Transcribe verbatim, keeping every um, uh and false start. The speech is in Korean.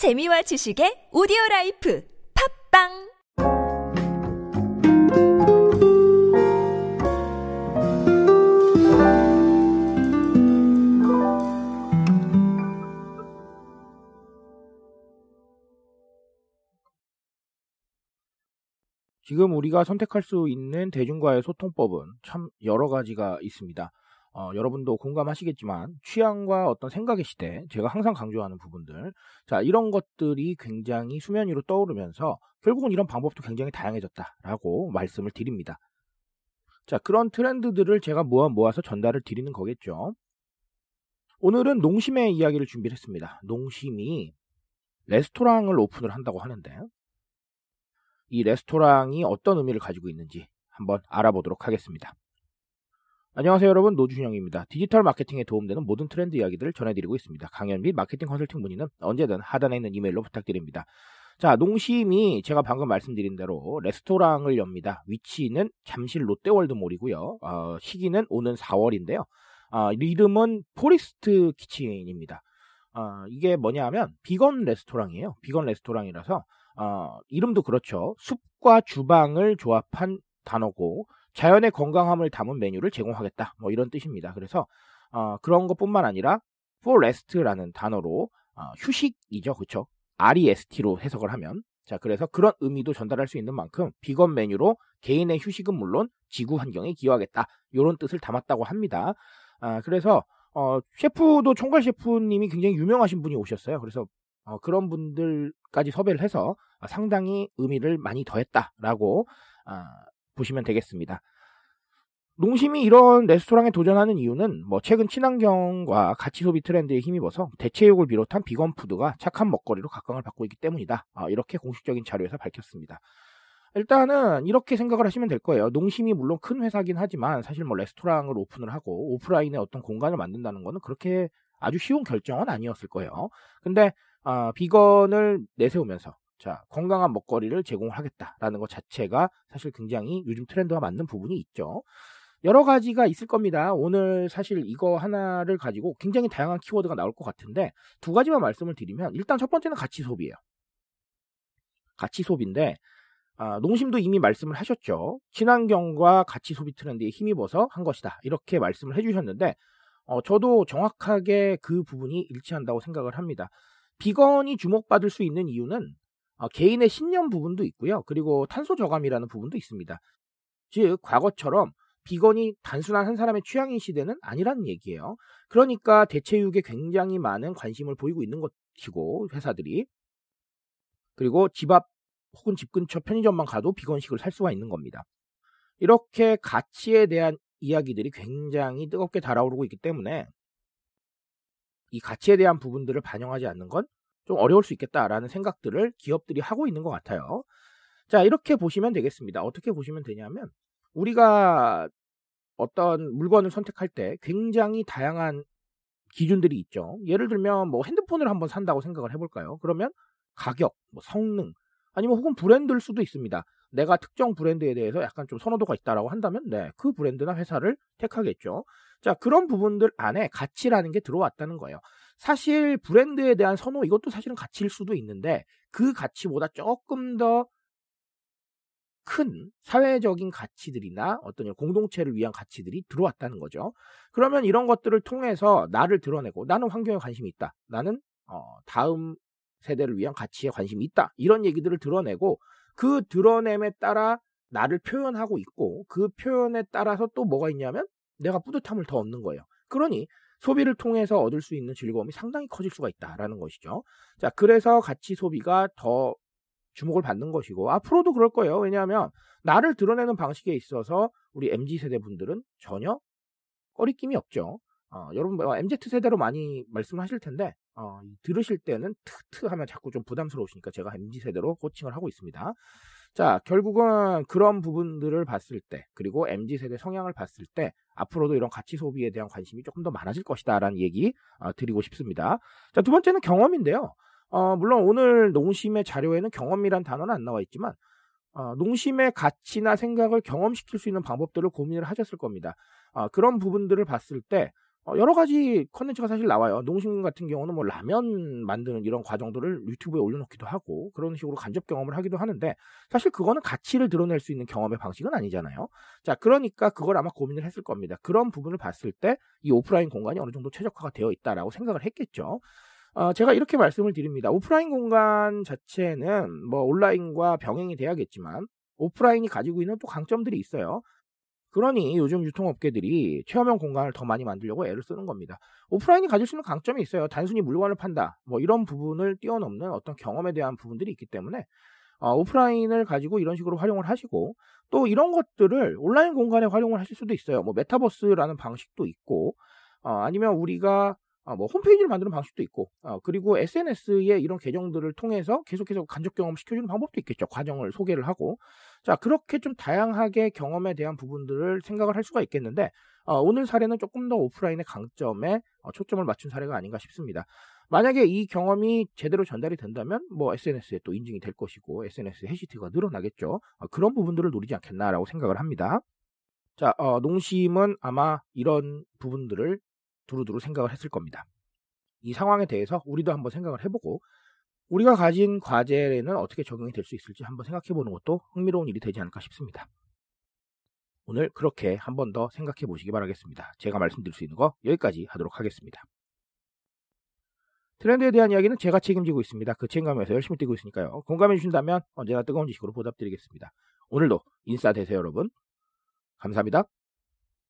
재미와 지식의 오디오라이프 팝빵 지금 우리가 선택할 수 있는 대중과의 소통법은 참 여러 가지가 있습니다. 어, 여러분도 공감하시겠지만 취향과 어떤 생각의 시대, 제가 항상 강조하는 부분들, 자 이런 것들이 굉장히 수면 위로 떠오르면서 결국은 이런 방법도 굉장히 다양해졌다라고 말씀을 드립니다. 자 그런 트렌드들을 제가 모아 모아서 전달을 드리는 거겠죠. 오늘은 농심의 이야기를 준비를 했습니다. 농심이 레스토랑을 오픈을 한다고 하는데 이 레스토랑이 어떤 의미를 가지고 있는지 한번 알아보도록 하겠습니다. 안녕하세요 여러분, 노준영입니다. 디지털 마케팅에 도움되는 모든 트렌드 이야기들을 전해드리고 있습니다. 강연 및 마케팅 컨설팅 문의는 언제든 하단에 있는 이메일로 부탁드립니다. 자, 농심이 제가 방금 말씀드린 대로 레스토랑을 엽니다. 위치는 잠실 롯데월드몰이고요. 어, 시기는 오는 사월인데요. 어, 이름은 포레스트 키친입니다. 어, 이게 뭐냐 하면 비건 레스토랑이에요. 비건 레스토랑이라서 어, 이름도 그렇죠. 숲과 주방을 조합한 단어고 자연의 건강함을 담은 메뉴를 제공하겠다. 뭐 이런 뜻입니다. 그래서 어, 그런 것뿐만 아니라 forest라는 단어로 어, 휴식이죠. 그렇죠? 알 이 에스 티로 해석을 하면 자 그래서 그런 의미도 전달할 수 있는 만큼 비건 메뉴로 개인의 휴식은 물론 지구 환경에 기여하겠다. 이런 뜻을 담았다고 합니다. 아, 그래서 어, 셰프도 총괄 셰프님이 굉장히 유명하신 분이 오셨어요. 그래서 어, 그런 분들까지 섭외를 해서 상당히 의미를 많이 더했다라고 어, 보시면 되겠습니다. 농심이 이런 레스토랑에 도전하는 이유는 뭐 최근 친환경과 가치 소비 트렌드에 힘입어서 대체육을 비롯한 비건 푸드가 착한 먹거리로 각광을 받고 있기 때문이다. 어, 이렇게 공식적인 자료에서 밝혔습니다. 일단은 이렇게 생각을 하시면 될 거예요. 농심이 물론 큰 회사긴 하지만 사실 뭐 레스토랑을 오픈을 하고 오프라인에 어떤 공간을 만든다는 거는 그렇게 아주 쉬운 결정은 아니었을 거예요. 근데 어, 비건을 내세우면서 자 건강한 먹거리를 제공하겠다라는 것 자체가 사실 굉장히 요즘 트렌드와 맞는 부분이 있죠. 여러 가지가 있을 겁니다. 오늘 사실 이거 하나를 가지고 굉장히 다양한 키워드가 나올 것 같은데 두 가지만 말씀을 드리면 일단 첫 번째는 가치 소비예요. 가치 소비인데 아, 농심도 이미 말씀을 하셨죠. 친환경과 가치 소비 트렌드에 힘입어서 한 것이다. 이렇게 말씀을 해주셨는데 어, 저도 정확하게 그 부분이 일치한다고 생각을 합니다. 비건이 주목받을 수 있는 이유는 어, 개인의 신념 부분도 있고요. 그리고 탄소 저감이라는 부분도 있습니다. 즉 과거처럼 비건이 단순한 한 사람의 취향인 시대는 아니라는 얘기예요. 그러니까 대체육에 굉장히 많은 관심을 보이고 있는 것이고 회사들이 그리고 집 앞 혹은 집 근처 편의점만 가도 비건식을 살 수가 있는 겁니다. 이렇게 가치에 대한 이야기들이 굉장히 뜨겁게 달아오르고 있기 때문에 이 가치에 대한 부분들을 반영하지 않는 건 좀 어려울 수 있겠다라는 생각들을 기업들이 하고 있는 것 같아요. 자, 이렇게 보시면 되겠습니다. 어떻게 보시면 되냐면 우리가 어떤 물건을 선택할 때 굉장히 다양한 기준들이 있죠. 예를 들면 뭐 핸드폰을 한번 산다고 생각을 해볼까요? 그러면 가격, 뭐 성능, 아니면 혹은 브랜드일 수도 있습니다. 내가 특정 브랜드에 대해서 약간 좀 선호도가 있다라고 한다면 네, 그 브랜드나 회사를 택하겠죠. 자, 그런 부분들 안에 가치라는 게 들어왔다는 거예요. 사실 브랜드에 대한 선호 이것도 사실은 가치일 수도 있는데 그 가치보다 조금 더 큰 사회적인 가치들이나 어떤 공동체를 위한 가치들이 들어왔다는 거죠. 그러면 이런 것들을 통해서 나를 드러내고 나는 환경에 관심이 있다. 나는 어, 다음 세대를 위한 가치에 관심이 있다. 이런 얘기들을 드러내고 그 드러냄에 따라 나를 표현하고 있고 그 표현에 따라서 또 뭐가 있냐면 내가 뿌듯함을 더 얻는 거예요. 그러니 소비를 통해서 얻을 수 있는 즐거움이 상당히 커질 수가 있다라는 것이죠. 자, 그래서 가치 소비가 더 주목을 받는 것이고 앞으로도 그럴 거예요. 왜냐하면 나를 드러내는 방식에 있어서 우리 엠지 세대 분들은 전혀 꺼리낌이 없죠. 어, 여러분 엠지 세대로 많이 말씀하실 텐데 어, 들으실 때는 트트하면 자꾸 좀 부담스러우시니까 제가 엠지 세대로 호칭을 하고 있습니다. 자 결국은 그런 부분들을 봤을 때 그리고 엠지 세대 성향을 봤을 때 앞으로도 이런 가치 소비에 대한 관심이 조금 더 많아질 것이다 라는 얘기 어, 드리고 싶습니다. 자 두 번째는 경험인데요. 어, 물론 오늘 농심의 자료에는 경험이란 단어는 안 나와 있지만 어, 농심의 가치나 생각을 경험시킬 수 있는 방법들을 고민을 하셨을 겁니다. 어, 그런 부분들을 봤을 때 여러 가지 컨텐츠가 사실 나와요. 농심 같은 경우는 뭐 라면 만드는 이런 과정들을 유튜브에 올려놓기도 하고 그런 식으로 간접 경험을 하기도 하는데 사실 그거는 가치를 드러낼 수 있는 경험의 방식은 아니잖아요. 자, 그러니까 그걸 아마 고민을 했을 겁니다. 그런 부분을 봤을 때 이 오프라인 공간이 어느 정도 최적화가 되어 있다라고 생각을 했겠죠. 어, 제가 이렇게 말씀을 드립니다. 오프라인 공간 자체는 뭐 온라인과 병행이 돼야겠지만 오프라인이 가지고 있는 또 강점들이 있어요. 그러니 요즘 유통업계들이 체험형 공간을 더 많이 만들려고 애를 쓰는 겁니다. 오프라인이 가질 수 있는 강점이 있어요. 단순히 물건을 판다 뭐 이런 부분을 뛰어넘는 어떤 경험에 대한 부분들이 있기 때문에 어, 오프라인을 가지고 이런 식으로 활용을 하시고 또 이런 것들을 온라인 공간에 활용을 하실 수도 있어요. 뭐 메타버스라는 방식도 있고 어, 아니면 우리가 어, 뭐 홈페이지를 만드는 방식도 있고 어, 그리고 에스엔에스에 이런 계정들을 통해서 계속해서 간접 경험시켜주는 방법도 있겠죠. 과정을 소개를 하고 자 그렇게 좀 다양하게 경험에 대한 부분들을 생각을 할 수가 있겠는데 어, 오늘 사례는 조금 더 오프라인의 강점에 어, 초점을 맞춘 사례가 아닌가 싶습니다. 만약에 이 경험이 제대로 전달이 된다면 뭐 에스엔에스에 또 인증이 될 것이고 에스엔에스 해시태그가 늘어나겠죠. 어, 그런 부분들을 노리지 않겠나라고 생각을 합니다. 자 어, 농심은 아마 이런 부분들을 두루두루 생각을 했을 겁니다. 이 상황에 대해서 우리도 한번 생각을 해보고 우리가 가진 과제에는 어떻게 적용이 될 수 있을지 한번 생각해보는 것도 흥미로운 일이 되지 않을까 싶습니다. 오늘 그렇게 한번 더 생각해보시기 바라겠습니다. 제가 말씀드릴 수 있는 거 여기까지 하도록 하겠습니다. 트렌드에 대한 이야기는 제가 책임지고 있습니다. 그 책임감에서 열심히 뛰고 있으니까요. 공감해 주신다면 언제나 뜨거운 지식으로 보답드리겠습니다. 오늘도 인싸 되세요 여러분. 감사합니다.